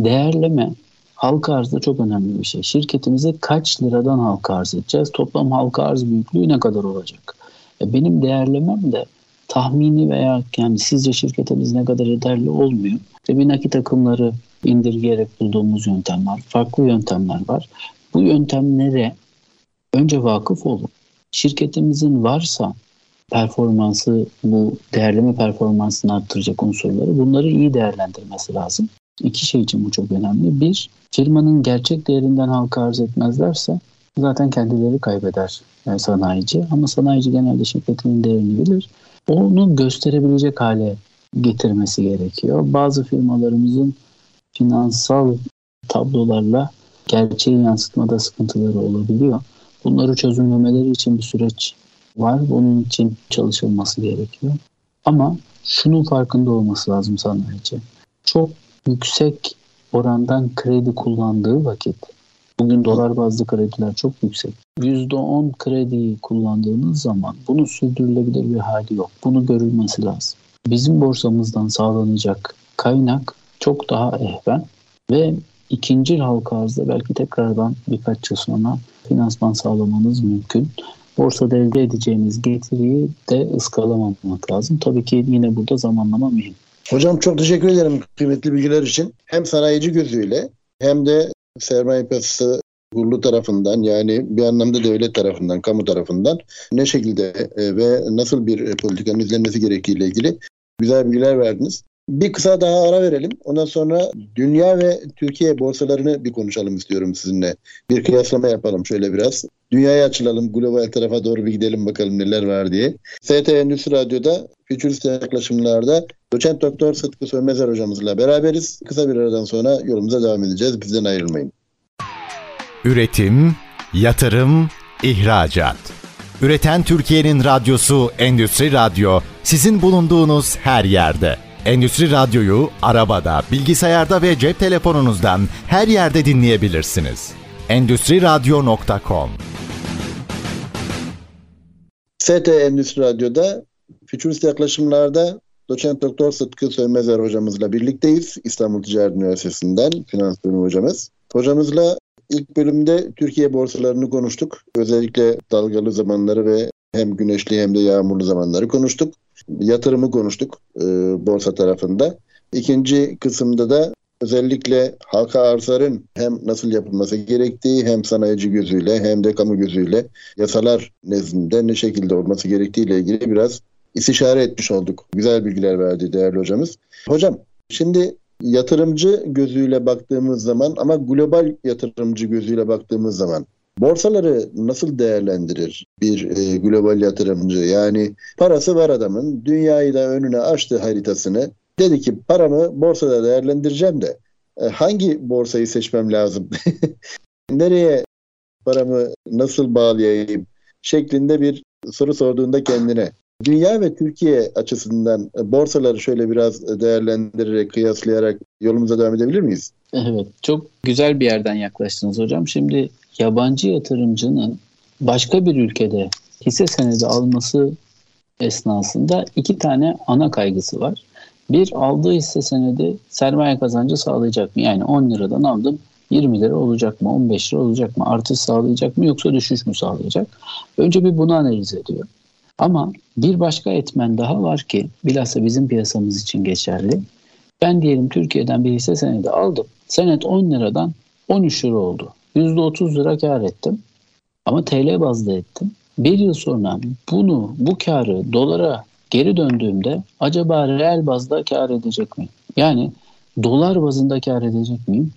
değerleme halka arzda çok önemli bir şey. Şirketimize kaç liradan halka arz edeceğiz? Toplam halka arz büyüklüğü ne kadar olacak? Benim değerlemem de tahmini veya yani sizce şirketimiz ne kadar ederli olmuyor. İşte bir nakit akımları indirgeyerek bulduğumuz yöntem var. Farklı yöntemler var. Bu yöntemlere önce vakıf olun. Şirketimizin varsa performansı, bu değerleme performansını arttıracak unsurları bunları iyi değerlendirmesi lazım. İki şey için bu çok önemli. Bir, firmanın gerçek değerinden halka arz etmezlerse zaten kendileri kaybeder yani sanayici. Ama sanayici genelde şirketinin değerini bilir. Onu gösterebilecek hale getirmesi gerekiyor. Bazı firmalarımızın finansal tablolarla gerçeği yansıtmada sıkıntıları olabiliyor. Bunları çözümlemeleri için bir süreç var. Onun için çalışılması gerekiyor. Ama şunun farkında olması lazım sanayici. Çok yüksek orandan kredi kullandığı vakit, bugün dolar bazlı krediler çok yüksek, yüzde on krediyi kullandığınız zaman bunun sürdürülebilir bir hali yok. Bunu görülmesi lazım. Bizim borsamızdan sağlanacak kaynak çok daha ehven ve ikinci halka arzda belki tekrardan birkaç yıl sonra finansman sağlamanız mümkün. Borsada elde edeceğiniz getiriyi de ıskalamamak lazım. Tabii ki yine burada zamanlama mühim. Hocam çok teşekkür ederim kıymetli bilgiler için. Hem sanayici gözüyle hem de sermaye piyasası kurulu tarafından, yani bir anlamda devlet tarafından, kamu tarafından ne şekilde ve nasıl bir politikanın izlenmesi gerektiğiyle ilgili güzel bilgiler verdiniz. Bir kısa daha ara verelim. Ondan sonra dünya ve Türkiye borsalarını bir konuşalım istiyorum sizinle. Bir kıyaslama yapalım şöyle biraz. Dünyaya açılalım, global tarafa doğru bir gidelim bakalım neler var diye. S T Endüstri Radyo'da, Fütürist Yaklaşımlar'da Doçent Doktor Sıtkı Sönmezer hocamızla beraberiz. Kısa bir aradan sonra yolumuza devam edeceğiz. Bizden ayrılmayın. Üretim, yatırım, ihracat. Üreten Türkiye'nin radyosu Endüstri Radyo, sizin bulunduğunuz her yerde. Endüstri Radyo'yu arabada, bilgisayarda ve cep telefonunuzdan her yerde dinleyebilirsiniz. endüstri radyo nokta com S T Endüstri Radyo'da, Fütürist Yaklaşımlar'da Doçent Doktor Sıtkı Sönmezer hocamızla birlikteyiz. İstanbul Ticaret Üniversitesi'nden finans bölümü hocamız. Hocamızla ilk bölümde Türkiye borsalarını konuştuk. Özellikle dalgalı zamanları ve hem güneşli hem de yağmurlu zamanları konuştuk. Yatırımı konuştuk e, borsa tarafında. İkinci kısımda da özellikle halka arzların hem nasıl yapılması gerektiği, hem sanayici gözüyle hem de kamu gözüyle yasalar nezdinde ne şekilde olması gerektiğiyle ilgili biraz istişare etmiş olduk. Güzel bilgiler verdi değerli hocamız. Hocam şimdi yatırımcı gözüyle baktığımız zaman ama global yatırımcı gözüyle baktığımız zaman borsaları nasıl değerlendirir bir e, global yatırımcı? Yani parası var adamın, dünyayı da önüne açtı haritasını. Dedi ki paramı borsada değerlendireceğim de e, hangi borsayı seçmem lazım? Nereye paramı nasıl bağlayayım? Şeklinde bir soru sorduğunda kendine. Dünya ve Türkiye açısından borsaları şöyle biraz değerlendirerek, kıyaslayarak yolumuza devam edebilir miyiz? Evet, çok güzel bir yerden yaklaştınız hocam. Şimdi yabancı yatırımcının başka bir ülkede hisse senedi alması esnasında iki tane ana kaygısı var. Bir, aldığı hisse senedi sermaye kazancı sağlayacak mı? Yani on liradan aldım, yirmi lira olacak mı, on beş lira olacak mı, artış sağlayacak mı yoksa düşüş mü sağlayacak? Önce bir bunu analiz ediyor. Ama bir başka etmen daha var ki bilhassa bizim piyasamız için geçerli. Ben diyelim Türkiye'den bir hisse senedi aldım. Senet on liradan on üç lira oldu. yüzde otuz lira kar ettim ama T L bazlı ettim. Bir yıl sonra bunu, bu karı dolara geri döndüğümde acaba reel bazda kar edecek miyim? Yani dolar bazında kar edecek miyim?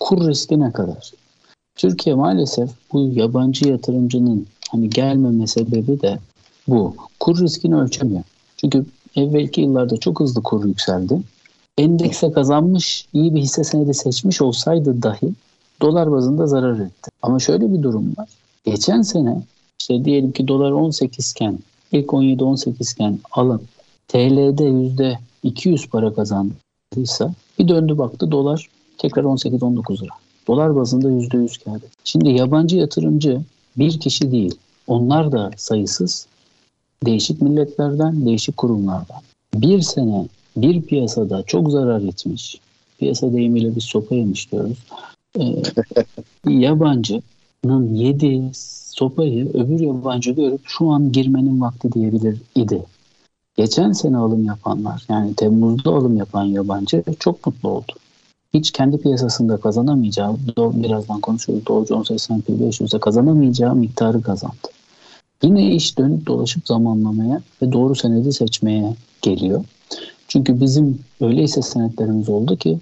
Kur riski ne kadar? Türkiye maalesef bu yabancı yatırımcının hani gelmeme sebebi de bu. Kur riskini ölçemiyor. Çünkü evvelki yıllarda çok hızlı kur yükseldi. Endekse kazanmış, iyi bir hisse senedi seçmiş olsaydı dahi dolar bazında zarar etti. Ama şöyle bir durum var. Geçen sene işte diyelim ki dolar on sekiz iken, ilk on yedi on sekiz iken alın, T L'de yüzde iki yüz para kazandıysa bir döndü baktı dolar tekrar on sekiz on dokuz lira. Dolar bazında yüzde yüz kâr. Şimdi yabancı yatırımcı bir kişi değil. Onlar da sayısız. Değişik milletlerden, değişik kurumlardan. Bir sene bir piyasada çok zarar etmiş. Piyasa deyimiyle bir sopa yemiş diyoruz. Ee, yabancının yediği sopayı öbür yabancı görüp şu an girmenin vakti diyebilir idi. Geçen sene alım yapanlar, yani Temmuz'da alım yapan yabancı çok mutlu oldu. Hiç kendi piyasasında kazanamayacağı, birazdan konuşuyoruz, Dow Jones S and P beş yüzde kazanamayacağı miktarı kazandı. Yine iş dönüp dolaşıp zamanlamaya ve doğru senedi seçmeye geliyor. Çünkü bizim öyle hisse senetlerimiz oldu ki,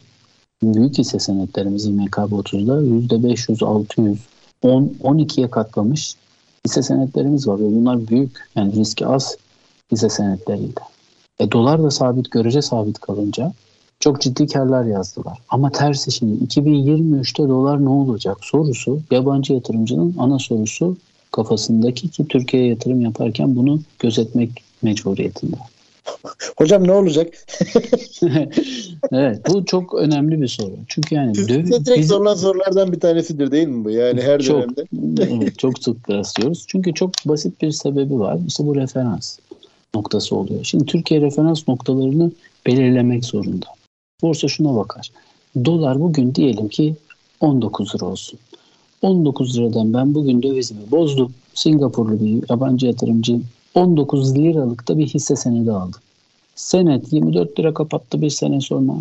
büyük hisse senetlerimiz I M K B otuzda yüzde beş yüz altı yüz on on ikiye katlamış hisse senetlerimiz var ve bunlar büyük, yani riski az hisse senetleriydi. E, dolar da sabit, görece sabit kalınca çok ciddi karlar yazdılar. Ama tersi şimdi iki bin yirmi üçte dolar ne olacak sorusu yabancı yatırımcının ana sorusu kafasındaki, ki Türkiye'ye yatırım yaparken bunu gözetmek mecburiyetinde. Hocam ne olacak? Evet, bu çok önemli bir soru. Çünkü yani döviz biz... zorlanan sorulardan bir tanesidir değil mi bu? Yani her çok, dönemde. Evet, çok sık rastlıyoruz. Çünkü çok basit bir sebebi var. İşte bu referans noktası oluyor. Şimdi Türkiye referans noktalarını belirlemek zorunda. Borsa şuna bakar. Dolar bugün diyelim ki on dokuz lira olsun. on dokuz liradan ben bugün dövizimi bozdum. Singapurlu bir yabancı yatırımcı on dokuz liralık da bir hisse senedi aldı. Senet yirmi dört lira kapattı bir sene sonra.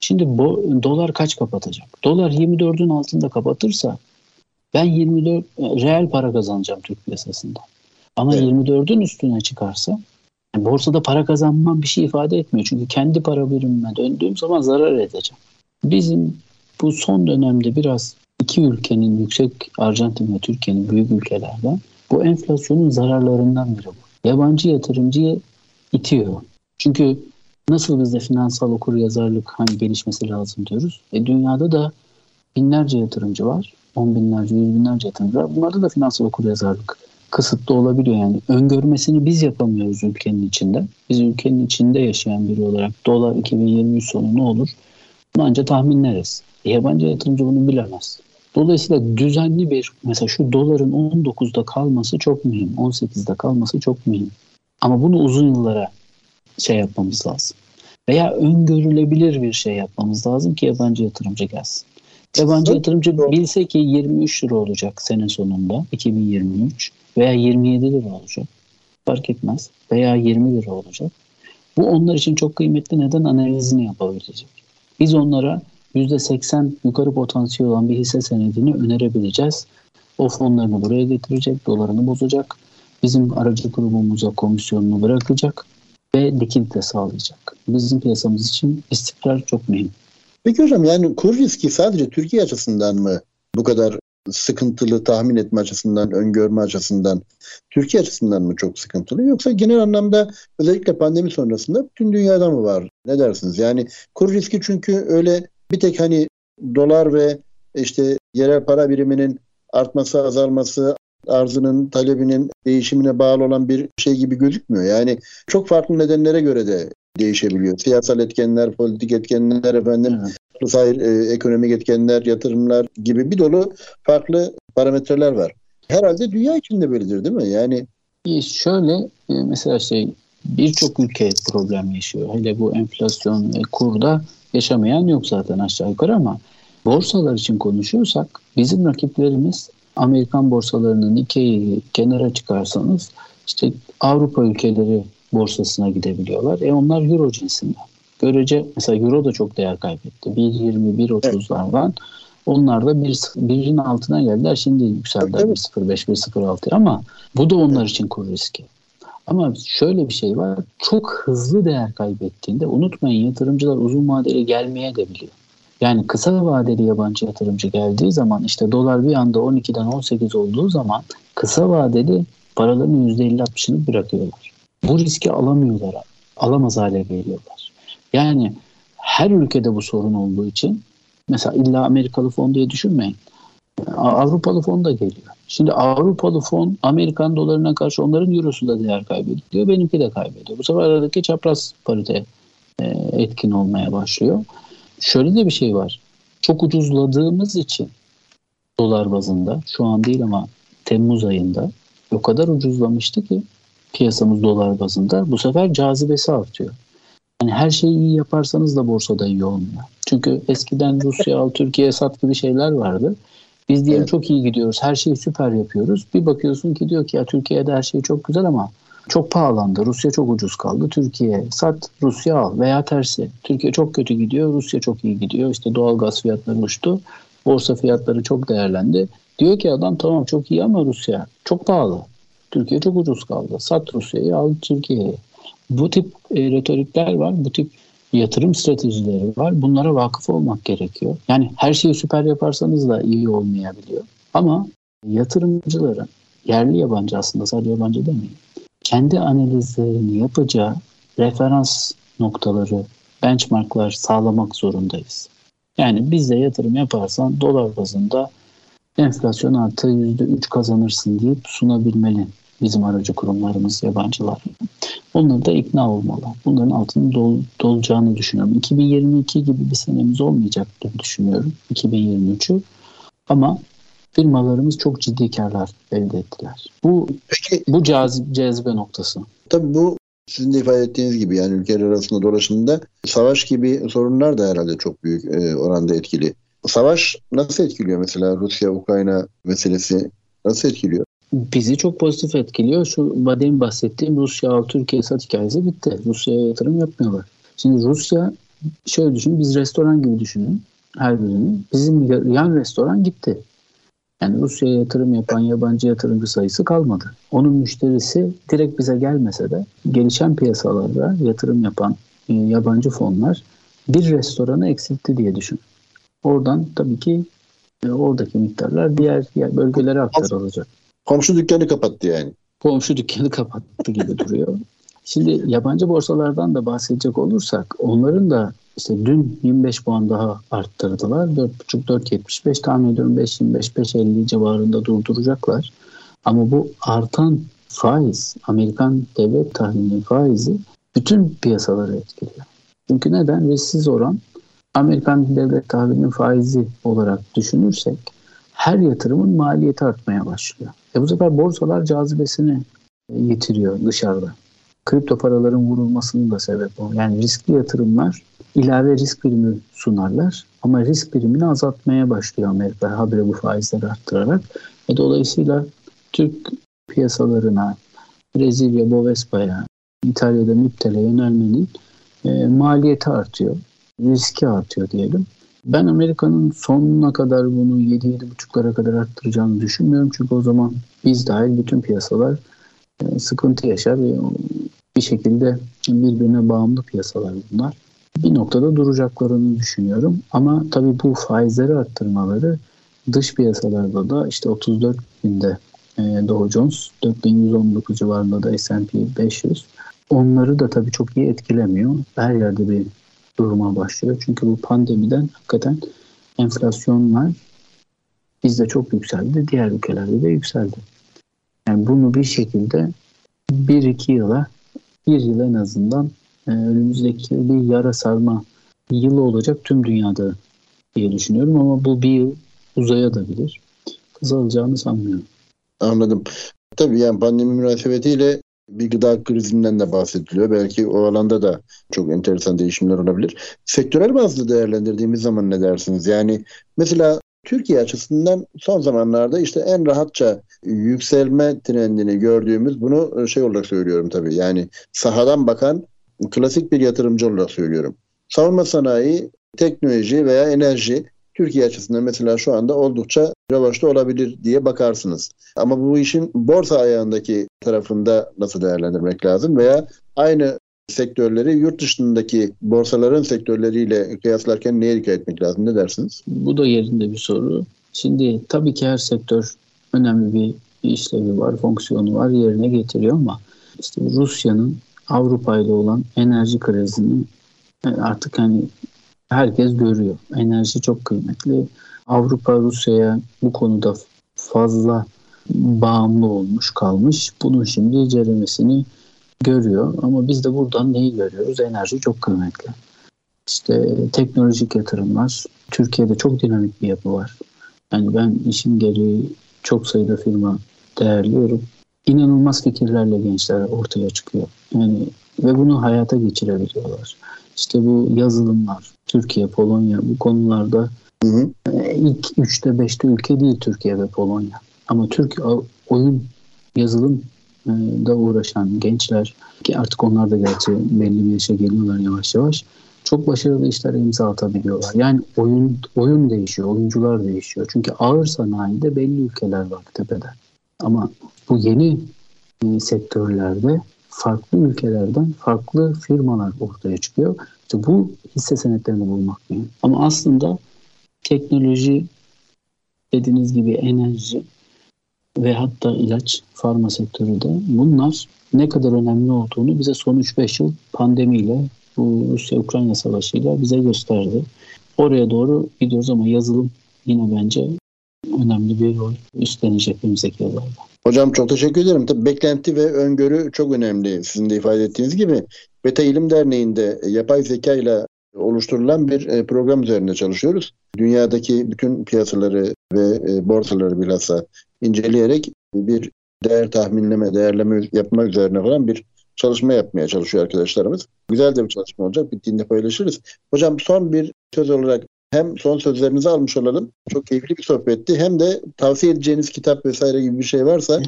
Şimdi bo- dolar kaç kapatacak? Dolar yirmi dördün altında kapatırsa ben yirmi dört reel para kazanacağım Türk piyasasında. Ama evet. yirmi dördün üstüne çıkarsa yani borsada para kazanmam bir şey ifade etmiyor. Çünkü kendi para birimime döndüğüm zaman zarar edeceğim. Bizim bu son dönemde biraz iki ülkenin yüksek, Arjantin ve Türkiye'nin büyük ülkelerden bu enflasyonun zararlarından biri bu. Yabancı yatırımcıyı itiyor. Çünkü nasıl bizde finansal okuryazarlık hani gelişmesi lazım diyoruz. E dünyada da binlerce yatırımcı var. On binlerce, yüz binlerce yatırımcı var. Bunlarda da finansal okuryazarlık kısıtlı olabiliyor. Yani öngörmesini biz yapamıyoruz ülkenin içinde. Biz ülkenin içinde yaşayan biri olarak dolar iki bin yirmi sonu ne olur? Bunu ancak tahminleriz. E yabancı yatırımcı bunu bilemez. Dolayısıyla düzenli bir, mesela şu doların on dokuzda kalması çok mühim. on sekizde kalması çok mühim. Ama bunu uzun yıllara şey yapmamız lazım. Veya öngörülebilir bir şey yapmamız lazım ki yabancı yatırımcı gelsin. Yabancı yatırımcı bilse ki yirmi üç lira olacak sene sonunda, iki bin yirmi üç veya yirmi yedi lira olacak. Fark etmez. Veya yirmi lira olacak. Bu onlar için çok kıymetli, neden analizini yapabilecek. Biz onlara yüzde seksen yukarı potansiyel olan bir hisse senedini önerebileceğiz. O fonlarını buraya getirecek, dolarını bozacak, bizim aracı grubumuza komisyonunu bırakacak ve likidite sağlayacak. Bizim piyasamız için istikrar çok mühim. Peki hocam, yani kur riski sadece Türkiye açısından mı bu kadar sıkıntılı, tahmin etme açısından, öngörme açısından, Türkiye açısından mı çok sıkıntılı, yoksa genel anlamda özellikle pandemi sonrasında bütün dünyada mı var? Ne dersiniz? Yani kur riski çünkü öyle bir tek hani dolar ve işte yerel para biriminin artması, azalması, arzının, talebinin değişimine bağlı olan bir şey gibi gözükmüyor. Yani çok farklı nedenlere göre de değişebiliyor. Siyasal etkenler, politik etkenler, efendim, sahil, e, ekonomik etkenler, yatırımlar gibi bir dolu farklı parametreler var. Herhalde dünya içinde böyledir değil mi? Yani şöyle mesela şey, birçok ülke problem yaşıyor. Hele bu enflasyon, kurda yaşamayan yok zaten aşağı yukarı, ama borsalar için konuşuyorsak bizim rakiplerimiz Amerikan borsalarının Nikkei'yi kenara çıkarsanız işte Avrupa ülkeleri borsasına gidebiliyorlar. E onlar euro cinsinden. Görece mesela euro da çok değer kaybetti. bir yirmi, bir otuzlardan onlar da birin altına geldiler. Şimdi yükseldiler bir nokta sıfır beş, bir nokta sıfır altı ama bu da onlar için kur riski. Ama şöyle bir şey var. Çok hızlı değer kaybettiğinde unutmayın, yatırımcılar uzun vadeli gelmeye de biliyor. Yani kısa vadeli yabancı yatırımcı geldiği zaman işte dolar bir anda on ikiden on sekiz olduğu zaman kısa vadeli paraların yüzde elli altmışını bırakıyorlar. Bu riski alamıyorlar. Alamaz hale geliyorlar. Yani her ülkede bu sorun olduğu için mesela illa Amerikalı fon diye düşünmeyin. Avrupalı fon da geliyor. Şimdi Avrupalı fon Amerikan dolarına karşı onların eurosu da değer kaybediyor. Benimki de kaybediyor. Bu sefer aradaki çapraz parite etkin olmaya başlıyor. Şöyle de bir şey var. Çok ucuzladığımız için dolar bazında, şu an değil ama Temmuz ayında o kadar ucuzlamıştı ki piyasamız dolar bazında, bu sefer cazibesi artıyor. Yani her şeyi iyi yaparsanız da borsada iyi olmuyor. Çünkü eskiden Rusya al Türkiye sat gibi şeyler vardı. Biz diyelim çok iyi gidiyoruz, her şeyi süper yapıyoruz. Bir bakıyorsun ki diyor ki ya Türkiye'de her şey çok güzel ama çok pahalandı. Rusya çok ucuz kaldı. Türkiye sat, Rusya al, veya tersi. Türkiye çok kötü gidiyor, Rusya çok iyi gidiyor. İşte doğalgaz fiyatları uçtu, borsa fiyatları çok değerlendi. Diyor ki adam tamam çok iyi ama Rusya çok pahalı. Türkiye çok ucuz kaldı. Sat Rusya'yı, al Türkiye'yi. Bu tip e, retorikler var, bu tip yatırım stratejileri var. Bunlara vakıf olmak gerekiyor. Yani her şeyi süper yaparsanız da iyi olmayabiliyor. Ama yatırımcıların, yerli yabancı, aslında sadece yabancı demeyin, kendi analizlerini yapacağı referans noktaları, benchmarklar sağlamak zorundayız. Yani biz de yatırım yaparsan dolar bazında enflasyon artı yüzde üç kazanırsın deyip sunabilmeli bizim aracı kurumlarımız, yabancılar. Onları da ikna olmalı. Bunların altını dol, dolacağını düşünüyorum. iki bin yirmi iki gibi bir senemiz olmayacaktır düşünüyorum. iki bin yirmi üçü. Ama firmalarımız çok ciddi karlar elde ettiler. Bu Peki, bu cazip, cazibe noktası. Tabii bu sizin de ifade ettiğiniz gibi yani ülkeler arasında dolaşımda savaş gibi sorunlar da herhalde çok büyük e, oranda etkili. Savaş nasıl etkiliyor mesela Rusya-Ukrayna meselesi nasıl etkiliyor? Bizi çok pozitif etkiliyor. Şu demin bahsettiğim Rusya-Türkiye sat hikayesi bitti. Rusya'ya yatırım yapmıyorlar. Şimdi Rusya şöyle düşünün, biz restoran gibi düşünün her birini. Bizim yan restoran gitti. Yani Rusya'ya yatırım yapan yabancı yatırımcı sayısı kalmadı. Onun müşterisi direkt bize gelmese de gelişen piyasalarda yatırım yapan e, yabancı fonlar bir restoranı eksiltti diye düşünün. Oradan tabii ki e, oradaki miktarlar diğer, diğer bölgelere aktarılacak. Komşu dükkanı kapattı yani. Komşu dükkanı kapattı gibi duruyor. Şimdi yabancı borsalardan da bahsedecek olursak onların da işte dün yirmi beş puan daha arttırdılar. dört buçuk dört yetmiş beş tahmin ediyorum beş yirmi beş beş elli civarında durduracaklar. Ama bu artan faiz, Amerikan devlet tahvili faizi bütün piyasaları etkiliyor. Çünkü neden? Risksiz oran Amerikan devlet tahvilinin faizi olarak düşünürsek her yatırımın maliyeti artmaya başlıyor. E bu sefer borsalar cazibesini yitiriyor dışarıda. Kripto paraların vurulmasının da sebep o. Yani riskli yatırımlar ilave risk birimi sunarlar ama risk birimini azaltmaya başlıyor Amerika habire bu faizleri arttırarak. E dolayısıyla Türk piyasalarına, Brezilya, Bovespa'ya, İtalya'da Müptel'e yönelmenin e, maliyeti artıyor, riski artıyor diyelim. Ben Amerika'nın sonuna kadar bunu yedi yedi buçuklara kadar arttıracağını düşünmüyorum. Çünkü o zaman biz dahil bütün piyasalar sıkıntı yaşar ve bir şekilde birbirine bağımlı piyasalar bunlar. Bir noktada duracaklarını düşünüyorum. Ama tabii bu faizleri arttırmaları dış piyasalarda da işte otuz dört binde Dow Jones, dört bin yüz on dokuz civarında da S and P beş yüz. Onları da tabii çok iyi etkilemiyor. Her yerde bir duruma başlıyor. Çünkü bu pandemiden hakikaten enflasyonlar bizde çok yükseldi. Diğer ülkelerde de yükseldi. Yani bunu bir şekilde bir iki yıla, bir yıl en azından önümüzdeki bir yara sarma yılı olacak tüm dünyada diye düşünüyorum. Ama bu bir yıl uzaya da bilir. Kısalacağını sanmıyorum. Anladım. Tabii yani pandemi münasebetiyle bir gıda krizinden de bahsediliyor. Belki o alanda da çok enteresan değişimler olabilir. Sektörel bazlı değerlendirdiğimiz zaman ne dersiniz? Yani mesela Türkiye açısından son zamanlarda işte en rahatça yükselme trendini gördüğümüz, bunu şey olarak söylüyorum tabii. Yani sahadan bakan klasik bir yatırımcı olarak söylüyorum. Savunma sanayi, teknoloji veya enerji Türkiye açısından mesela şu anda oldukça revaçta olabilir diye bakarsınız. Ama bu işin borsa ayağındaki tarafında nasıl değerlendirmek lazım veya aynı sektörleri yurt dışındaki borsaların sektörleriyle kıyaslarken neye dikkat etmek lazım? Ne dersiniz? Bu da yerinde bir soru. Şimdi tabii ki her sektör önemli bir işlevi var, fonksiyonu var, yerine getiriyor ama işte Rusya'nın Avrupa ile olan enerji krizini artık hani herkes görüyor. Enerji çok kıymetli. Avrupa Rusya'ya bu konuda fazla bağımlı olmuş kalmış. Bunun şimdi ceremesini görüyor. Ama biz de buradan neyi görüyoruz? Enerji çok kıymetli. İşte teknolojik yatırımlar. Türkiye'de çok dinamik bir yapı var. Yani ben işim gereği çok sayıda firma değerliyorum. İnanılmaz fikirlerle gençler ortaya çıkıyor. Yani ve bunu hayata geçirebiliyorlar. İşte bu yazılımlar, Türkiye, Polonya bu konularda hı hı. ilk üçte beşte ülke değil Türkiye ve Polonya. Ama Türk oyun, yazılım da uğraşan gençler ki artık onlar da gerçi belli bir yaşa geliyorlar yavaş yavaş. Çok başarılı işlere imza atabiliyorlar. Yani oyun oyun değişiyor, oyuncular değişiyor. Çünkü ağır sanayide belli ülkeler var tepede. Ama bu yeni e, sektörlerde farklı ülkelerden farklı firmalar ortaya çıkıyor. İşte bu hisse senetlerini bulmak mümkün. Ama aslında teknoloji, dediğiniz gibi enerji ve hatta ilaç, farma sektörü de bunlar ne kadar önemli olduğunu bize son üç beş yıl pandemiyle, bu Rusya-Ukrayna savaşıyla bize gösterdi. Oraya doğru gidiyoruz ama yazılım yine bence önemli bir rol üstlenecek önümüzdeki yıllarda. Hocam çok teşekkür ederim. Tabii beklenti ve öngörü çok önemli sizin de ifade ettiğiniz gibi. Beta İlim Derneği'nde yapay zeka ile oluşturulan bir program üzerinde çalışıyoruz. Dünyadaki bütün piyasaları ve borsaları bilhassa inceleyerek bir değer tahminleme, değerleme yapmak üzerine falan bir çalışma yapmaya çalışıyor arkadaşlarımız. Güzel de bir çalışma olacak. Bittiğinde paylaşırız. Hocam son bir söz olarak hem son sözlerinizi almış olalım. Çok keyifli bir sohbetti. Hem de tavsiye edeceğiniz kitap vesaire gibi bir şey varsa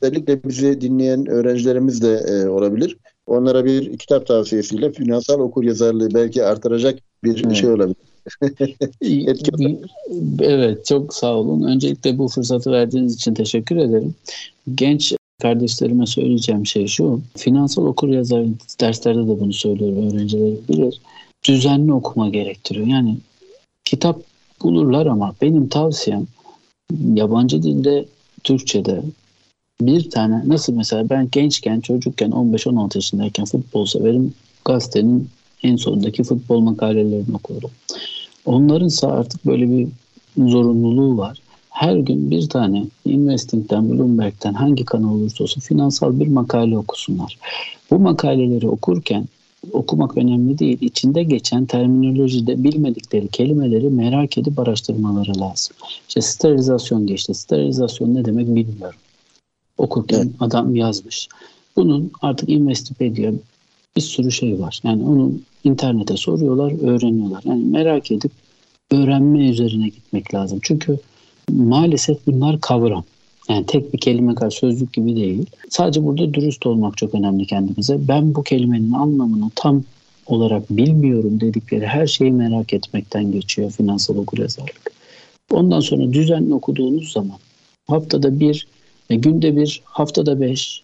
özellikle bizi dinleyen öğrencilerimiz de e, olabilir. Onlara bir kitap tavsiyesiyle finansal okuryazarlığı belki artıracak bir evet. şey olabilir. Evet, çok sağ olun. Öncelikle bu fırsatı verdiğiniz için teşekkür ederim. Genç kardeşlerime söyleyeceğim şey şu. Finansal okuryazarlık derslerde de bunu söylüyorum, öğrenciler bilir. Düzenli okuma gerektiriyor. Yani kitap bulurlar ama benim tavsiyem yabancı dilde, Türkçe'de bir tane, nasıl mesela ben gençken, çocukken on beş on altı yaşındayken futbol severim. Gazetenin en sonundaki futbol makalelerini okurdum. Onlarınsa artık böyle bir zorunluluğu var. Her gün bir tane Investing'den, Bloomberg'den hangi kanal olursa olsun finansal bir makale okusunlar. Bu makaleleri okurken okumak önemli değil. İçinde geçen terminolojide bilmedikleri kelimeleri merak edip araştırmaları lazım. İşte sterilizasyon geçti. Sterilizasyon ne demek bilmiyorum. Okurken evet. adam yazmış. Bunun artık Investopedia bir sürü şey var. Yani onu internete soruyorlar, öğreniyorlar. Yani merak edip öğrenme üzerine gitmek lazım. Çünkü maalesef bunlar kavram. Yani tek bir kelime kadar sözlük gibi değil. Sadece burada dürüst olmak çok önemli kendimize. Ben bu kelimenin anlamını tam olarak bilmiyorum dedikleri her şeyi merak etmekten geçiyor finansal okuryazarlık. Ondan sonra düzenli okuduğunuz zaman haftada bir, günde bir, haftada beş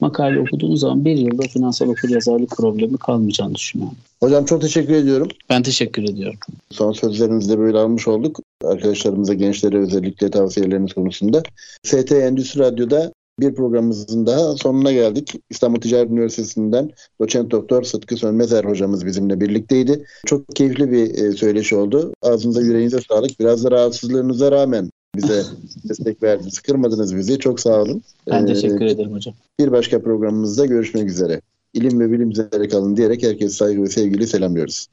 makale okuduğunuz zaman bir yılda finansal okuryazarlık problemi kalmayacağını düşünüyorum. Hocam çok teşekkür ediyorum. Ben teşekkür ediyorum. Son sözlerimizi de böyle almış olduk. Arkadaşlarımıza, gençlere özellikle tavsiyelerimiz konusunda. S T Endüstri Radyo'da bir programımızın daha sonuna geldik. İstanbul Ticaret Üniversitesi'nden doçent doktor Sıtkı Sönmezer hocamız bizimle birlikteydi. Çok keyifli bir söyleşi oldu. Ağzınıza, yüreğinize sağlık. Biraz da rahatsızlığınıza rağmen bize destek verdiniz, kırmadınız bizi. Çok sağ olun. Ben teşekkür ee, ederim hocam. Bir başka programımızda görüşmek üzere. İlim ve bilim üzere kalın diyerek herkese saygı ve sevgiyle selamlıyoruz.